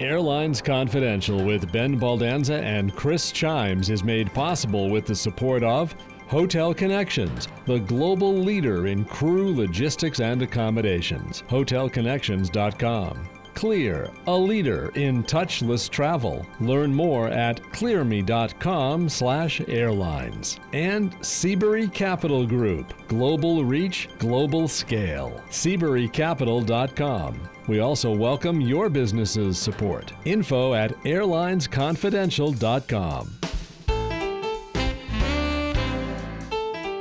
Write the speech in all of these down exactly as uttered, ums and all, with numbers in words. Airlines Confidential with Ben Baldanza and Chris Trimes is made possible with the support of Hotel Connections, the global leader in crew logistics and accommodations. Hotel Connections dot com. Clear, a leader in touchless travel. Learn more at clearme dot com slash airlines. And Seabury Capital Group, global reach, global scale. Seabury Capital dot com. We also welcome your business's support. Info at airlines confidential dot com.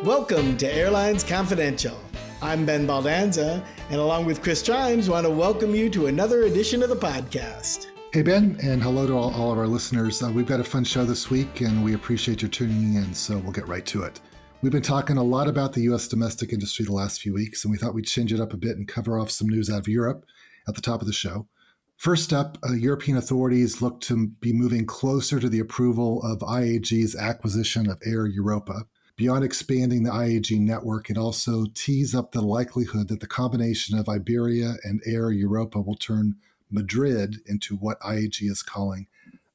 Welcome to Airlines Confidential. I'm Ben Baldanza, and along with Chris Trimes, want to welcome you to another edition of the podcast. Hey, Ben, and hello to all, all of our listeners. Uh, we've got a fun show this week, and we appreciate your tuning in, so we'll get right to it. We've been talking a lot about the U S domestic industry the last few weeks, and we thought we'd change it up a bit and cover off some news out of Europe at the top of the show. First up, uh, European authorities look to be moving closer to the approval of I A G's acquisition of Air Europa. Beyond expanding the I A G network, it also tees up the likelihood that the combination of Iberia and Air Europa will turn Madrid into what I A G is calling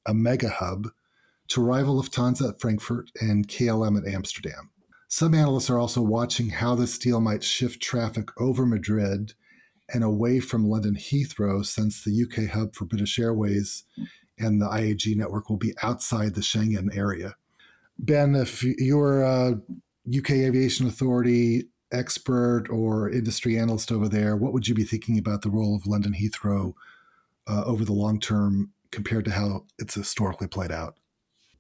a mega hub to rival Lufthansa at Frankfurt and K L M at Amsterdam. Some analysts are also watching how this deal might shift traffic over Madrid and away from London Heathrow, since the U K hub for British Airways and the I A G network will be outside the Schengen area. Ben, if you're a U K aviation authority expert or industry analyst over there, what would you be thinking about the role of London Heathrow uh, over the long term compared to how it's historically played out?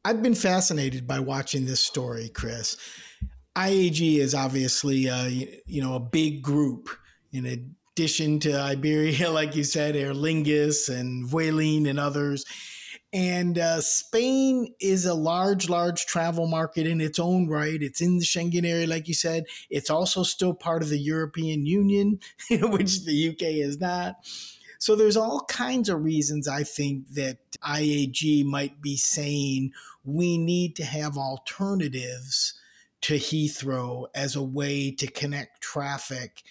I've been fascinated by watching this story, Chris. I A G is obviously a, you know, a big group. In addition to Iberia, like you said, Aer Lingus and Vueling and others. And uh, Spain is a large, large travel market in its own right. It's in the Schengen area, like you said. It's also still part of the European Union, which the U K is not. So there's all kinds of reasons, I think, that I A G might be saying we need to have alternatives to Heathrow as a way to connect traffic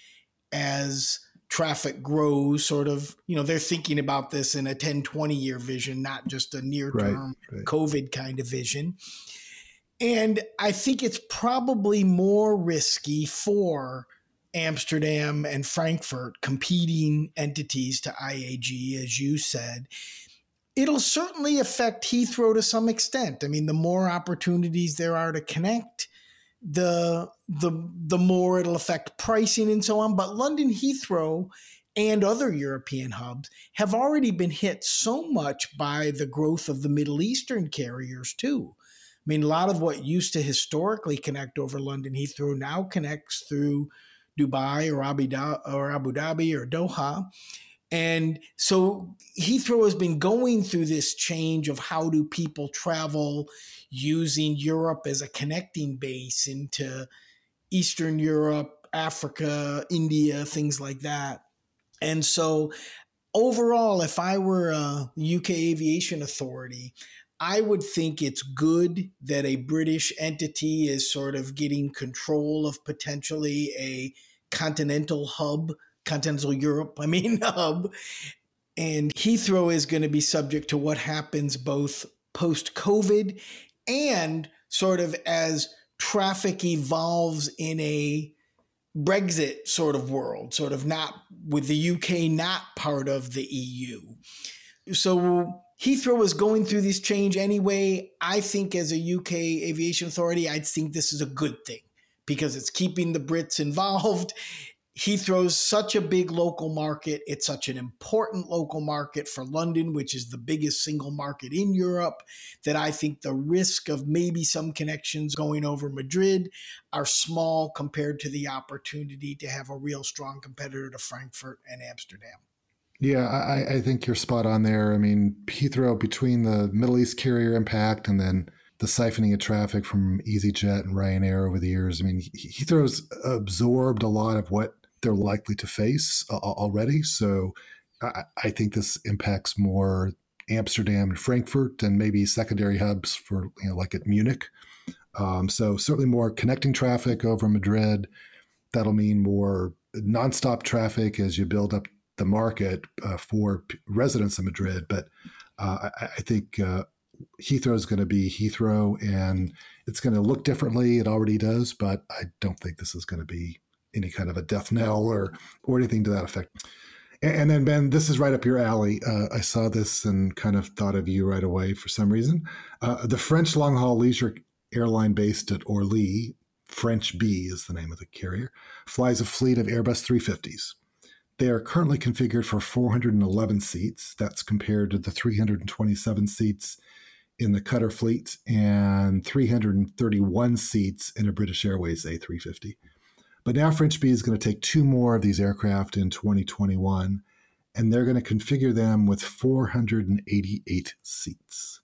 as traffic grows, sort of, you know, they're thinking about this in a ten, twenty year vision, not just a near term right, right. COVID kind of vision. And I think it's probably more risky for Amsterdam and Frankfurt, competing entities to I A G, as you said. It'll certainly affect Heathrow to some extent. I mean, the more opportunities there are to connect, the the the more it'll affect pricing and so on. But London Heathrow and other European hubs have already been hit so much by the growth of the Middle Eastern carriers too. I mean, a lot of what used to historically connect over London Heathrow now connects through Dubai or Abu Dhabi or Doha. And so Heathrow has been going through this change of how do people travel using Europe as a connecting base into Eastern Europe, Africa, India, things like that. And so overall, if I were a U K aviation authority, I would think it's good that a British entity is sort of getting control of potentially a continental hub Continental Europe, I mean, hub. And Heathrow is going to be subject to what happens both post-COVID and sort of as traffic evolves in a Brexit sort of world, sort of not with the U K, not part of the E U. So Heathrow was going through this change anyway. I think as a U K aviation authority, I'd think this is a good thing because it's keeping the Brits involved. Heathrow's such a big local market. It's such an important local market for London, which is the biggest single market in Europe, that I think the risk of maybe some connections going over Madrid are small compared to the opportunity to have a real strong competitor to Frankfurt and Amsterdam. Yeah, I, I think you're spot on there. I mean, Heathrow, between the Middle East carrier impact and then the siphoning of traffic from EasyJet and Ryanair over the years, I mean, Heathrow's absorbed a lot of what they're likely to face already. So I, I think this impacts more Amsterdam and Frankfurt and maybe secondary hubs for, you know, like at Munich. Um, so certainly more connecting traffic over Madrid. That'll mean more nonstop traffic as you build up the market uh, for residents of Madrid. But uh, I, I think uh, Heathrow is going to be Heathrow, and it's going to look differently. It already does, but I don't think this is going to be any kind of a death knell or or anything to that effect. And, and then, Ben, this is right up your alley. Uh, I saw this and kind of thought of you right away for some reason. Uh, the French long-haul leisure airline based at Orly, French Bee is the name of the carrier, flies a fleet of Airbus three fifties. They are currently configured for four hundred eleven seats. That's compared to the three hundred twenty-seven seats in the Qatar fleet and three hundred thirty-one seats in a British Airways A three fifty. But now French Bee is going to take two more of these aircraft in twenty twenty-one, and they're going to configure them with four hundred eighty-eight seats.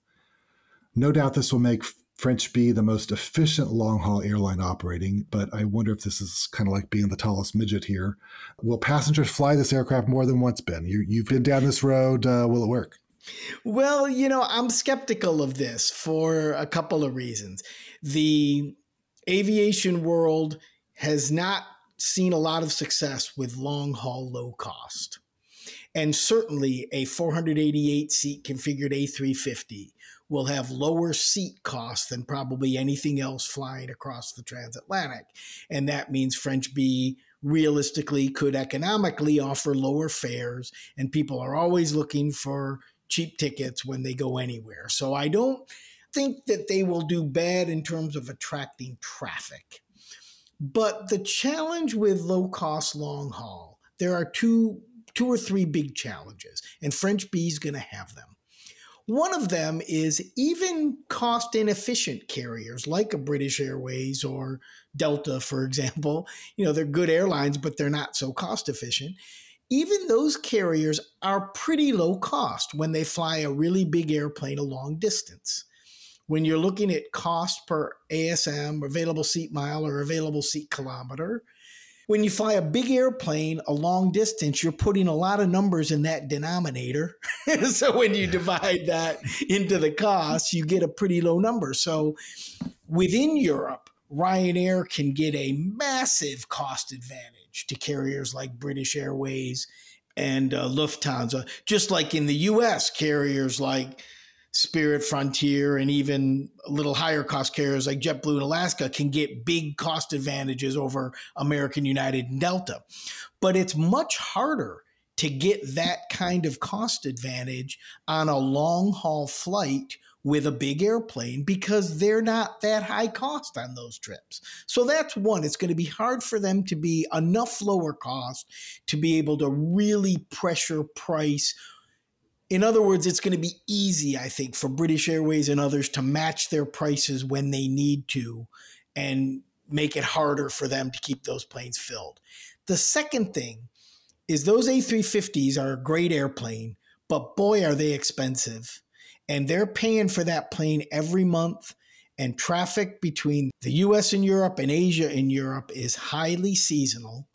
No doubt this will make French Bee the most efficient long-haul airline operating, but I wonder if this is kind of like being the tallest midget here. Will passengers fly this aircraft more than once, Ben? You, you've been down this road. Uh, will it work? Well, you know, I'm skeptical of this for a couple of reasons. The aviation world has not seen a lot of success with long-haul low cost. And certainly a four hundred eighty-eight seat configured A three fifty will have lower seat costs than probably anything else flying across the transatlantic. And that means French Bee realistically could economically offer lower fares, and people are always looking for cheap tickets when they go anywhere. So I don't think that they will do bad in terms of attracting traffic. But the challenge with low-cost long-haul, there are two, two or three big challenges, and French Bee is going to have them. One of them is even cost-inefficient carriers like a British Airways or Delta, for example. You know, they're good airlines, but they're not so cost-efficient. Even those carriers are pretty low cost when they fly a really big airplane a long distance. When you're looking at cost per A S M, available seat mile, or available seat kilometer, when you fly a big airplane a long distance, you're putting a lot of numbers in that denominator. So when you divide that into the cost, you get a pretty low number. So within Europe, Ryanair can get a massive cost advantage to carriers like British Airways and uh, Lufthansa, just like in the U S, carriers like Spirit, Frontier, and even a little higher cost carriers like JetBlue and Alaska can get big cost advantages over American, United, and Delta. But it's much harder to get that kind of cost advantage on a long-haul flight with a big airplane because they're not that high cost on those trips. So that's one. It's going to be hard for them to be enough lower cost to be able to really pressure price. In other words, it's going to be easy, I think, for British Airways and others to match their prices when they need to and make it harder for them to keep those planes filled. The second thing is those A three fifties are a great airplane, but boy, are they expensive. And they're paying for that plane every month. And traffic between the U S and Europe and Asia and Europe is highly seasonal.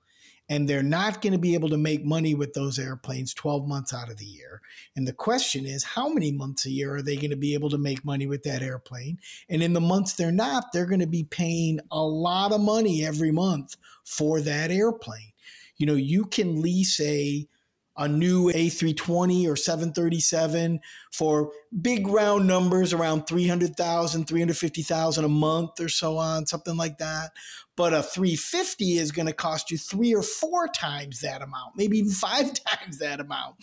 And they're not going to be able to make money with those airplanes twelve months out of the year. And the question is, how many months a year are they going to be able to make money with that airplane? And in the months they're not, they're going to be paying a lot of money every month for that airplane. You know, you can lease a, a new A three twenty or seven thirty-seven for big round numbers, around three hundred thousand dollars, three hundred fifty thousand dollars a month or so on, something like that. But a three fifty is going to cost you three or four times that amount, maybe even five times that amount.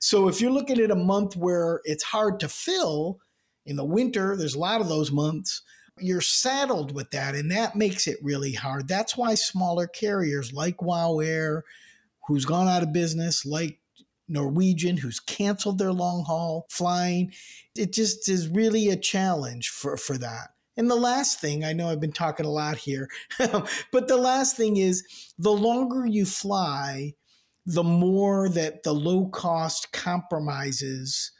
So if you're looking at a month where it's hard to fill in the winter, there's a lot of those months, you're saddled with that, and that makes it really hard. That's why smaller carriers like WOW Air, who's gone out of business, like Norwegian, who's canceled their long-haul flying. It just is really a challenge for, for that. And the last thing, I know I've been talking a lot here, but the last thing is the longer you fly, the more that the low-cost compromises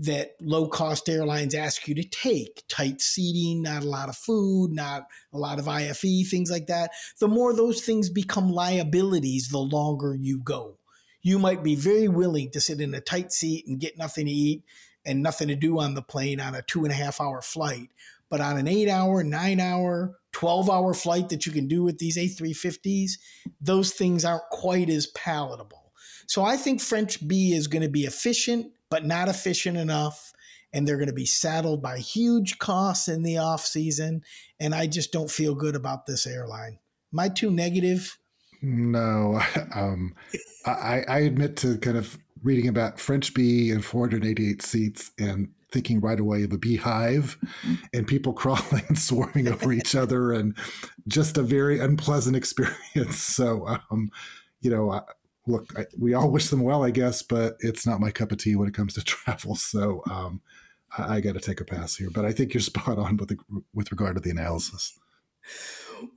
that low-cost airlines ask you to take, tight seating, not a lot of food, not a lot of I F E, things like that, the more those things become liabilities the longer you go. You might be very willing to sit in a tight seat and get nothing to eat and nothing to do on the plane on a two-and-a-half-hour flight, but on an eight-hour, nine-hour, twelve-hour flight that you can do with these A three fifties, those things aren't quite as palatable. So I think French Bee is going to be efficient, but not efficient enough. And they're going to be saddled by huge costs in the off season. And I just don't feel good about this airline. Am I too negative? No. Um, I, I admit to kind of reading about French Bee and four hundred eighty-eight seats and thinking right away of a beehive and people crawling and swarming over each other and just a very unpleasant experience. So, um, you know, I, look, I, we all wish them well, I guess, but it's not my cup of tea when it comes to travel. So um, I, I got to take a pass here. But I think you're spot on with the, with regard to the analysis.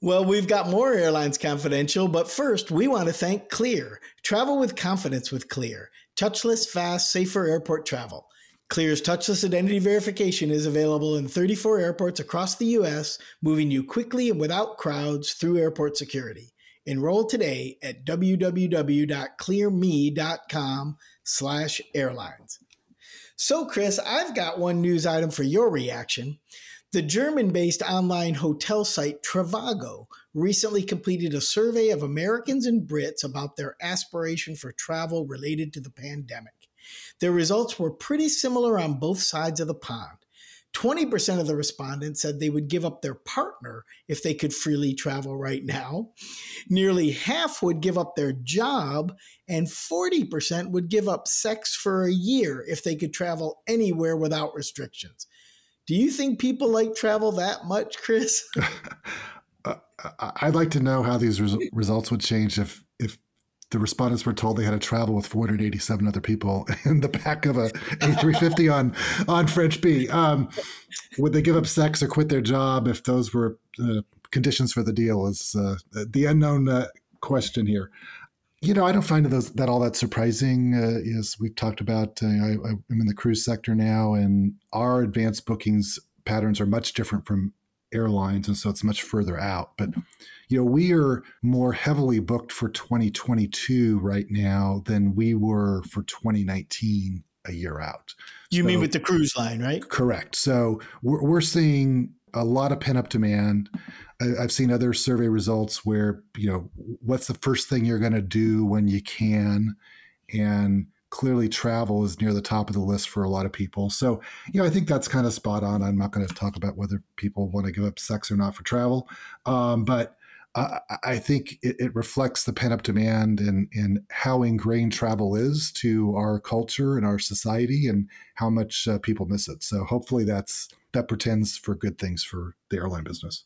Well, we've got more Airlines Confidential, but first we want to thank Clear. Travel with confidence with Clear. Touchless, fast, safer airport travel. Clear's touchless identity verification is available in thirty-four airports across the U S, moving you quickly and without crowds through airport security. Enroll today at w w w dot clearme dot com slash airlines. So, Chris, I've got one news item for your reaction. The German-based online hotel site Trivago recently completed a survey of Americans and Brits about their aspiration for travel related to the pandemic. Their results were pretty similar on both sides of the pond. twenty percent of the respondents said they would give up their partner if they could freely travel right now. Nearly half would give up their job, and forty percent would give up sex for a year if they could travel anywhere without restrictions. Do you think people like travel that much, Chris? uh, I'd like to know how these res- results would change if if the respondents were told they had to travel with four hundred eighty-seven other people in the back of a A three fifty on, on French Bee. Um, would they give up sex or quit their job if those were uh, conditions for the deal is uh, the unknown uh, question here. You know, I don't find those that all that surprising. Uh, as we've talked about, uh, I, I'm in the cruise sector now, and our advanced bookings patterns are much different from airlines, and so it's much further out. But you know, we are more heavily booked for twenty twenty-two right now than we were for twenty nineteen a year out. You so, mean with the cruise line, right? Correct. So we're, we're seeing a lot of pent-up demand. I, I've seen other survey results where, you know, what's the first thing you're going to do when you can? And clearly travel is near the top of the list for a lot of people. So, you know, I think that's kind of spot on. I'm not going to talk about whether people want to give up sex or not for travel. Um, but I, I think it, it reflects the pent-up demand and, and how ingrained travel is to our culture and our society and how much uh, people miss it. So hopefully that's that portends for good things for the airline business.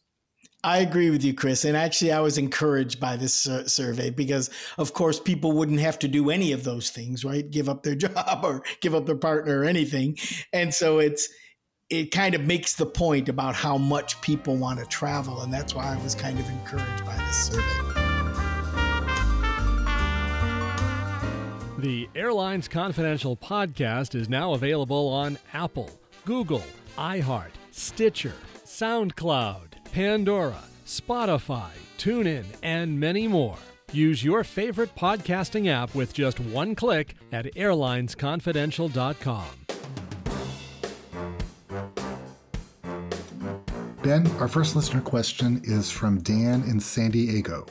I agree with you, Chris. And actually, I was encouraged by this uh, survey because, of course, people wouldn't have to do any of those things, right? Give up their job or give up their partner or anything. And so it's it kind of makes the point about how much people want to travel. And that's why I was kind of encouraged by this survey. The Airlines Confidential podcast is now available on Apple, Google, iHeart, Stitcher, SoundCloud, Pandora, Spotify, TuneIn, and many more. Use your favorite podcasting app with just one click at airlines confidential dot com. Ben, our first listener question is from Dan in San Diego.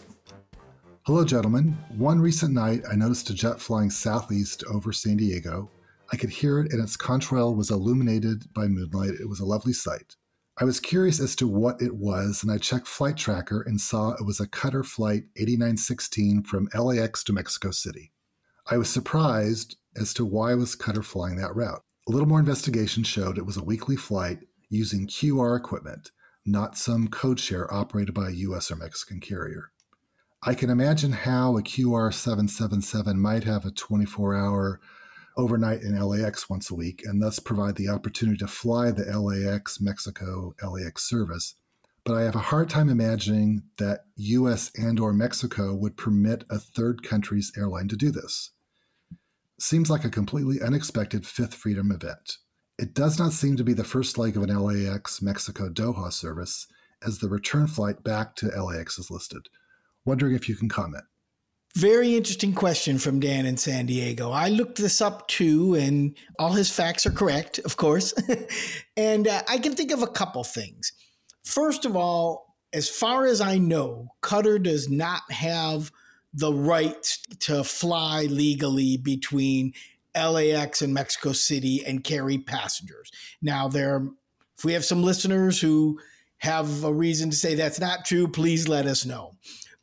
Hello, gentlemen. One recent night, I noticed a jet flying southeast over San Diego. I could hear it, and its contrail was illuminated by moonlight. It was a lovely sight. I was curious as to what it was, and I checked Flight Tracker and saw it was a Qatar Flight eighty-nine sixteen from L A X to Mexico City. I was surprised as to why was Qatar flying that route. A little more investigation showed it was a weekly flight using Q R equipment, not some code share operated by a U S or Mexican carrier. I can imagine how a Q R seven seventy-seven might have a twenty-four hour overnight in L A X once a week, and thus provide the opportunity to fly the L A X Mexico L A X service. But I have a hard time imagining that U S and or Mexico would permit a third country's airline to do this. Seems like a completely unexpected fifth freedom event. It does not seem to be the first leg of an L A X Mexico Doha service, as the return flight back to L A X is listed. Wondering if you can comment. Very interesting question from Dan in San Diego. I looked this up too, and all his facts are correct, of course. and uh, I can think of a couple things. First of all, as far as I know, Qatar does not have the right to fly legally between L A X and Mexico City and carry passengers. Now, there, if we have some listeners who have a reason to say that's not true, please let us know.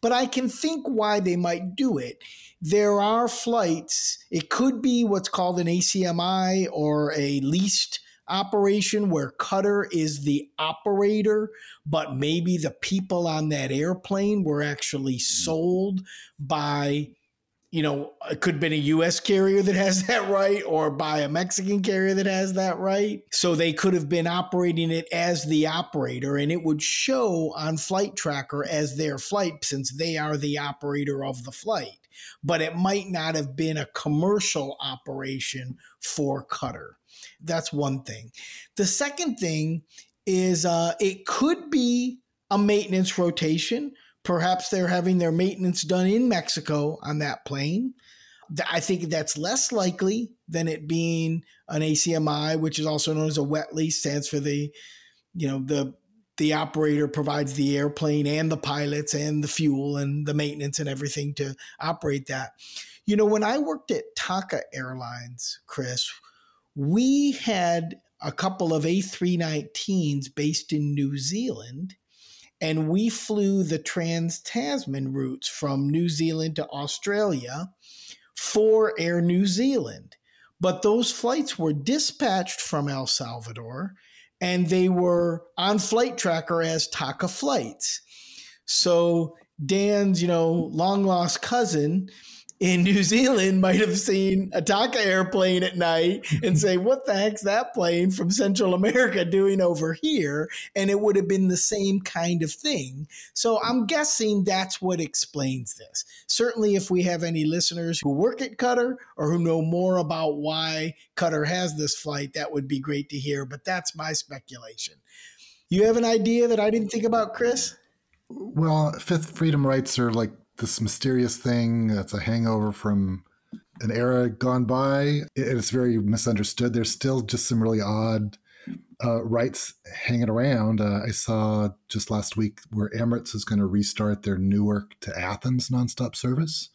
But I can think why they might do it. There are flights. It could be what's called an A C M I or a leased operation where Qatar is the operator, but maybe the people on that airplane were actually sold by, you know, it could have been a U S carrier that has that right or by a Mexican carrier that has that right. So they could have been operating it as the operator, and it would show on Flight Tracker as their flight since they are the operator of the flight. But it might not have been a commercial operation for Qatar. That's one thing. The second thing is uh, it could be a maintenance rotation. Perhaps they're having their maintenance done in Mexico on that plane. I think that's less likely than it being an A C M I, which is also known as a wet lease, stands for the, you know, the the operator provides the airplane and the pilots and the fuel and the maintenance and everything to operate that. You know, when I worked at TACA Airlines, Chris, we had a couple of A three nineteens based in New Zealand, and we flew the Trans-Tasman routes from New Zealand to Australia for Air New Zealand. But those flights were dispatched from El Salvador, and they were on Flight Tracker as TACA flights. So Dan's, you know, long-lost cousin in New Zealand might have seen a TACA airplane at night and say, what the heck's that plane from Central America doing over here? And it would have been the same kind of thing. So I'm guessing that's what explains this. Certainly if we have any listeners who work at Qatar or who know more about why Qatar has this flight, that would be great to hear, but that's my speculation. You have an idea that I didn't think about, Chris? Well, Fifth Freedom rights are like this mysterious thing that's a hangover from an era gone by. It's very misunderstood. There's still just some really odd uh, rights hanging around. Uh, I saw just last week where Emirates is going to restart their Newark to Athens nonstop service.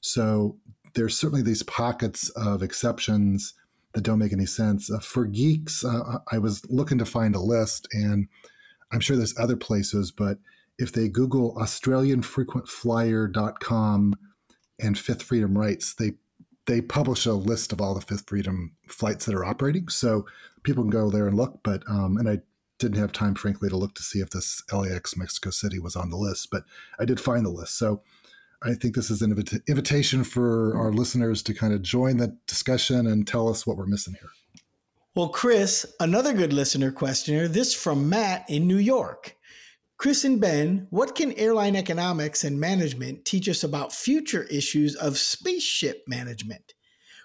So there's certainly these pockets of exceptions that don't make any sense. Uh, for geeks, uh, I was looking to find a list, and I'm sure there's other places, but if they Google Australian Frequent Flyer dot com and Fifth Freedom Rights, they they publish a list of all the Fifth Freedom flights that are operating. So people can go there and look. But um, and I didn't have time, frankly, to look to see if this L A X Mexico City was on the list, but I did find the list. So I think this is an invita- invitation for our listeners to kind of join the discussion and tell us what we're missing here. Well, Chris, another good listener questioner, this from Matt in New York. Chris and Ben, what can airline economics and management teach us about future issues of spaceship management?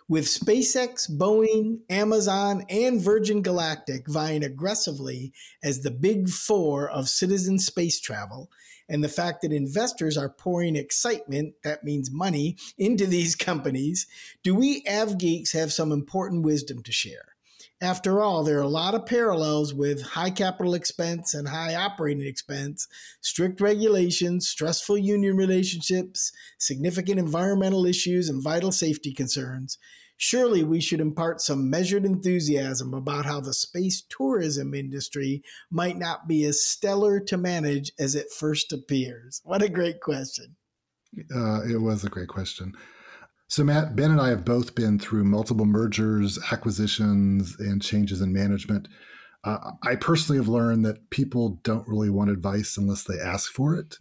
With SpaceX, Boeing, Amazon, and Virgin Galactic vying aggressively as the big four of citizen space travel, and the fact that investors are pouring excitement, that means money, into these companies, do we av geeks have some important wisdom to share? After all, there are a lot of parallels with high capital expense and high operating expense, strict regulations, stressful union relationships, significant environmental issues, and vital safety concerns. Surely we should impart some measured enthusiasm about how the space tourism industry might not be as stellar to manage as it first appears. What a great question. Uh, it was a great question. So Matt, Ben and I have both been through multiple mergers, acquisitions, and changes in management. Uh, I personally have learned that people don't really want advice unless they ask for it.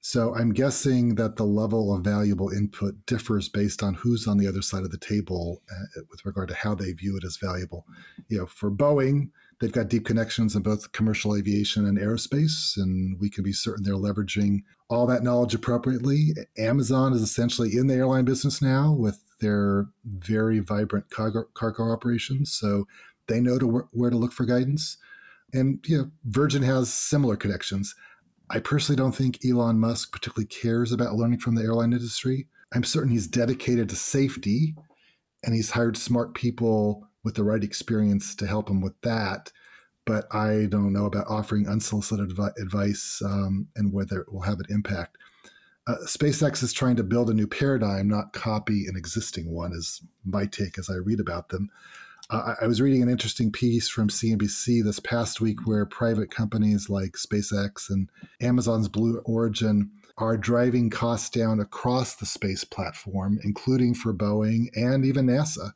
So I'm guessing that the level of valuable input differs based on who's on the other side of the table uh, with regard to how they view it as valuable. You know, for Boeing, they've got deep connections in both commercial aviation and aerospace, and we can be certain they're leveraging all that knowledge appropriately. Amazon is essentially in the airline business now with their very vibrant cargo, cargo operations, so they know to wh- where to look for guidance. And you know, Virgin has similar connections. I personally don't think Elon Musk particularly cares about learning from the airline industry. I'm certain he's dedicated to safety, and he's hired smart people with the right experience to help him with that. But I don't know about offering unsolicited advice um, and whether it will have an impact. Uh, SpaceX is trying to build a new paradigm, not copy an existing one, is my take as I read about them. Uh, I, I was reading an interesting piece from C N B C this past week where private companies like SpaceX and Amazon's Blue Origin are driving costs down across the space platform, including for Boeing and even NASA,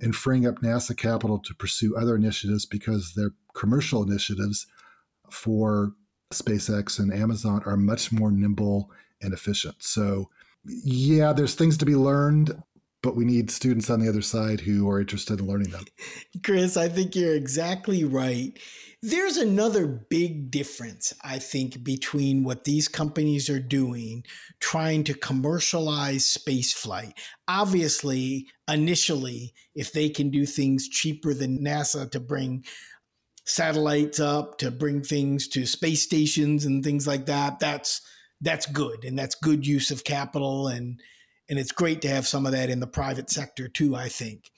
and freeing up NASA capital to pursue other initiatives because their commercial initiatives for SpaceX and Amazon are much more nimble and efficient. So yeah, there's things to be learned, but we need students on the other side who are interested in learning them. Chris, I think you're exactly right. There's another big difference, I think, between what these companies are doing, trying to commercialize spaceflight. Obviously, initially, if they can do things cheaper than NASA to bring satellites up, to bring things to space stations and things like that, that's that's good. And that's good use of capital. And, and it's great to have some of that in the private sector too, I think.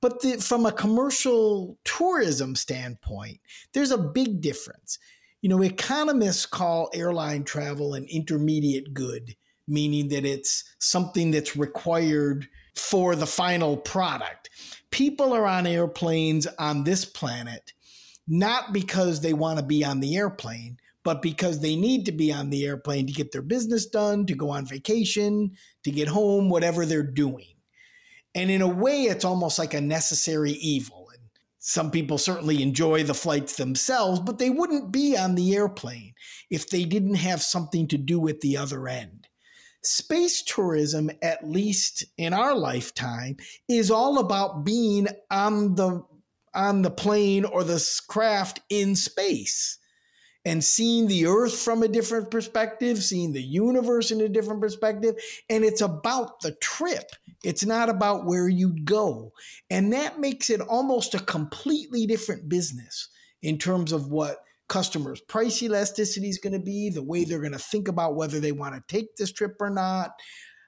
But the, from a commercial tourism standpoint, there's a big difference. You know, economists call airline travel an intermediate good, meaning that it's something that's required for the final product. People are on airplanes on this planet, not because they want to be on the airplane, but because they need to be on the airplane to get their business done, to go on vacation, to get home, whatever they're doing. And in a way, it's almost like a necessary evil. And some people certainly enjoy the flights themselves, but they wouldn't be on the airplane if they didn't have something to do at the other end. Space tourism, at least in our lifetime, is all about being on the, on the plane or the craft in space, and seeing the Earth from a different perspective, seeing the universe in a different perspective. And it's about the trip. It's not about where you'd go. And that makes it almost a completely different business in terms of what customers' price elasticity is going to be, the way they're going to think about whether they want to take this trip or not,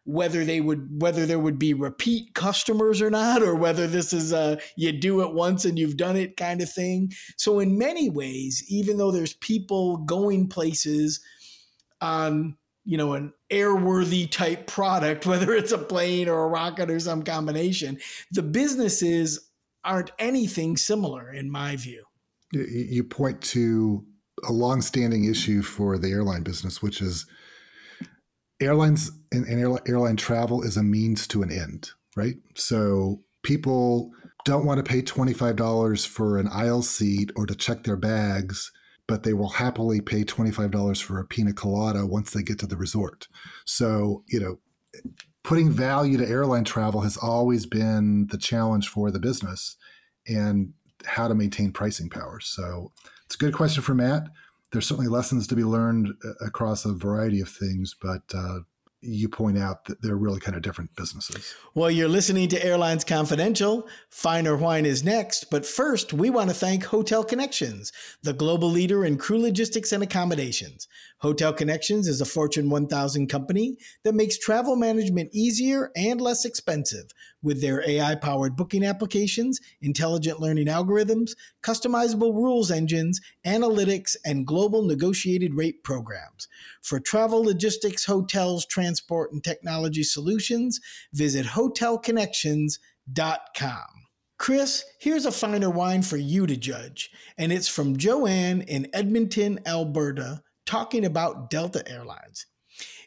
whether they would, whether there would be repeat customers or not, or whether this is a you do it once and you've done it kind of thing. So in many ways, even though there's people going places on, you know, an airworthy type product, whether it's a plane or a rocket or some combination, the businesses aren't anything similar in my view. You point to a longstanding issue for the airline business, which is airlines and airline travel is a means to an end, right? So people don't want to pay twenty-five dollars for an aisle seat or to check their bags, but they will happily pay twenty-five dollars for a pina colada once they get to the resort. So, you know, putting value to airline travel has always been the challenge for the business and how to maintain pricing power. So it's a good question for Matt. There's certainly lessons to be learned across a variety of things, but uh, you point out that they're really kind of different businesses. Well, you're listening to Airlines Confidential. Finer Wine is next, but first, we want to thank Hotel Connections, the global leader in crew logistics and accommodations. Hotel Connections is a Fortune one thousand company that makes travel management easier and less expensive with their A I-powered booking applications, intelligent learning algorithms, customizable rules engines, analytics, and global negotiated rate programs. For travel logistics, hotels, transport, and technology solutions, visit hotel connections dot com. Chris, here's a finer wine for you to judge, and it's from Joanne in Edmonton, Alberta, talking about Delta Airlines.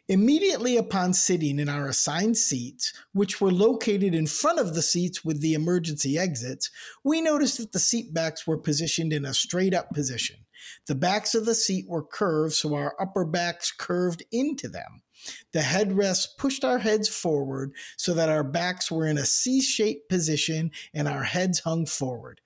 Immediately upon sitting in our assigned seats, which were located in front of the seats with the emergency exits, we noticed that the seat backs were positioned in a straight-up position. The backs of the seat were curved, so our upper backs curved into them. The headrests pushed our heads forward so that our backs were in a C-shaped position and our heads hung forward.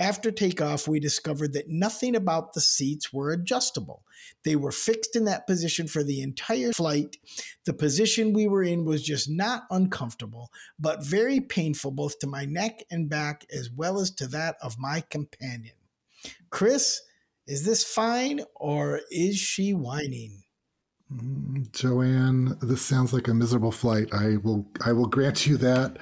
After takeoff, we discovered that nothing about the seats were adjustable. They were fixed in that position for the entire flight. The position we were in was just not uncomfortable, but very painful both to my neck and back as well as to that of my companion. Chris, is this fine or is she whining? Joanne, this sounds like a miserable flight. I will, I will grant you that.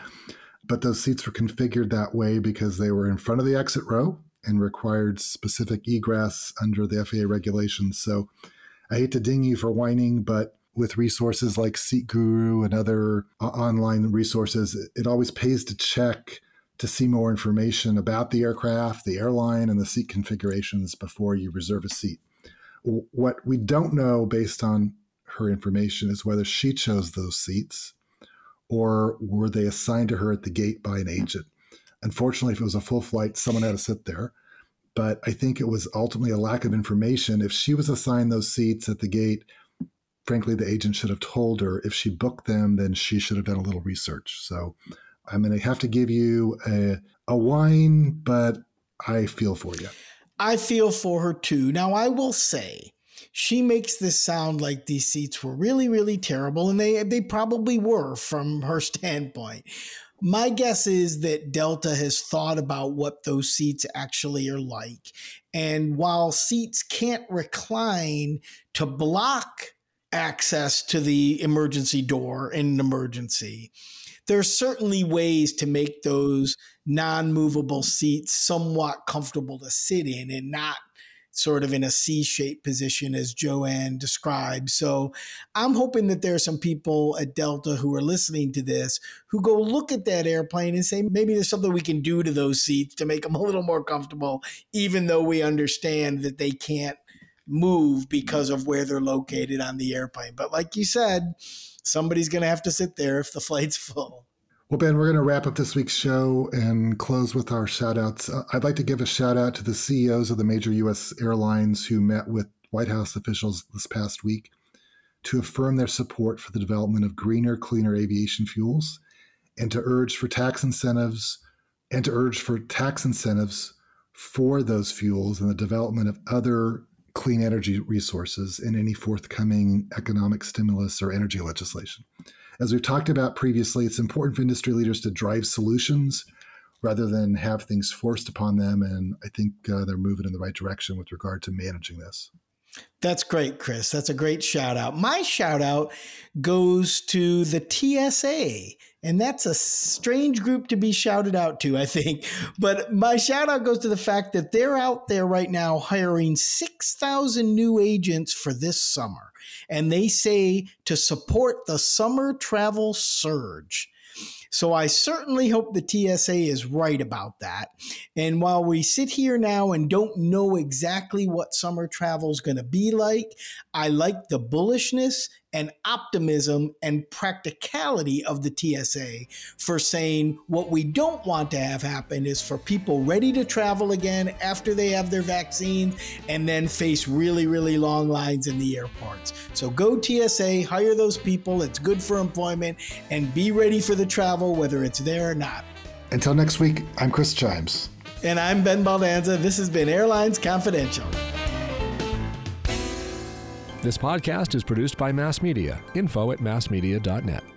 But those seats were configured that way because they were in front of the exit row and required specific egress under the F A A regulations. So I hate to ding you for whining, but with resources like Seat Guru and other uh, online resources, it always pays to check to see more information about the aircraft, the airline, and the seat configurations before you reserve a seat. What we don't know based on her information is whether she chose those seats or were they assigned to her at the gate by an agent. Unfortunately, if it was a full flight, someone had to sit there. But I think it was ultimately a lack of information. If she was assigned those seats at the gate, frankly, the agent should have told her. If she booked them, then she should have done a little research. So I'm going to have to give you a, a whine, but I feel for you. I feel for her too. Now, I will say, she makes this sound like these seats were really, really terrible, and they they probably were from her standpoint. My guess is that Delta has thought about what those seats actually are like. And while seats can't recline to block access to the emergency door in an emergency, there's certainly ways to make those non-movable seats somewhat comfortable to sit in and not sort of in a C-shaped position as Joanne described. So I'm hoping that there are some people at Delta who are listening to this who go look at that airplane and say, maybe there's something we can do to those seats to make them a little more comfortable, even though we understand that they can't move because of where they're located on the airplane. But like you said, somebody's going to have to sit there if the flight's full. Well, Ben, we're going to wrap up this week's show and close with our shout-outs. Uh, I'd like to give a shout-out to the C E Os of the major U S airlines who met with White House officials this past week to affirm their support for the development of greener, cleaner aviation fuels and to urge for tax incentives and to urge for tax incentives for those fuels and the development of other clean energy resources in any forthcoming economic stimulus or energy legislation. As we've talked about previously, it's important for industry leaders to drive solutions rather than have things forced upon them. And I think uh, they're moving in the right direction with regard to managing this. That's great, Chris. That's a great shout out. My shout out goes to the T S A. And that's a strange group to be shouted out to, I think. But my shout out goes to the fact that they're out there right now hiring six thousand new agents for this summer. And they say to support the summer travel surge. So I certainly hope the T S A is right about that. And while we sit here now and don't know exactly what summer travel is going to be like, I like the bullishness and optimism and practicality of the T S A for saying what we don't want to have happen is for people ready to travel again after they have their vaccines and then face really, really long lines in the airports. So go T S A, hire those people. It's good for employment, and be ready for the travel, whether it's there or not. Until next week, I'm Chris Trimes. And I'm Ben Baldanza. This has been Airlines Confidential. This podcast is produced by Mass Media. Info at massmedia dot net.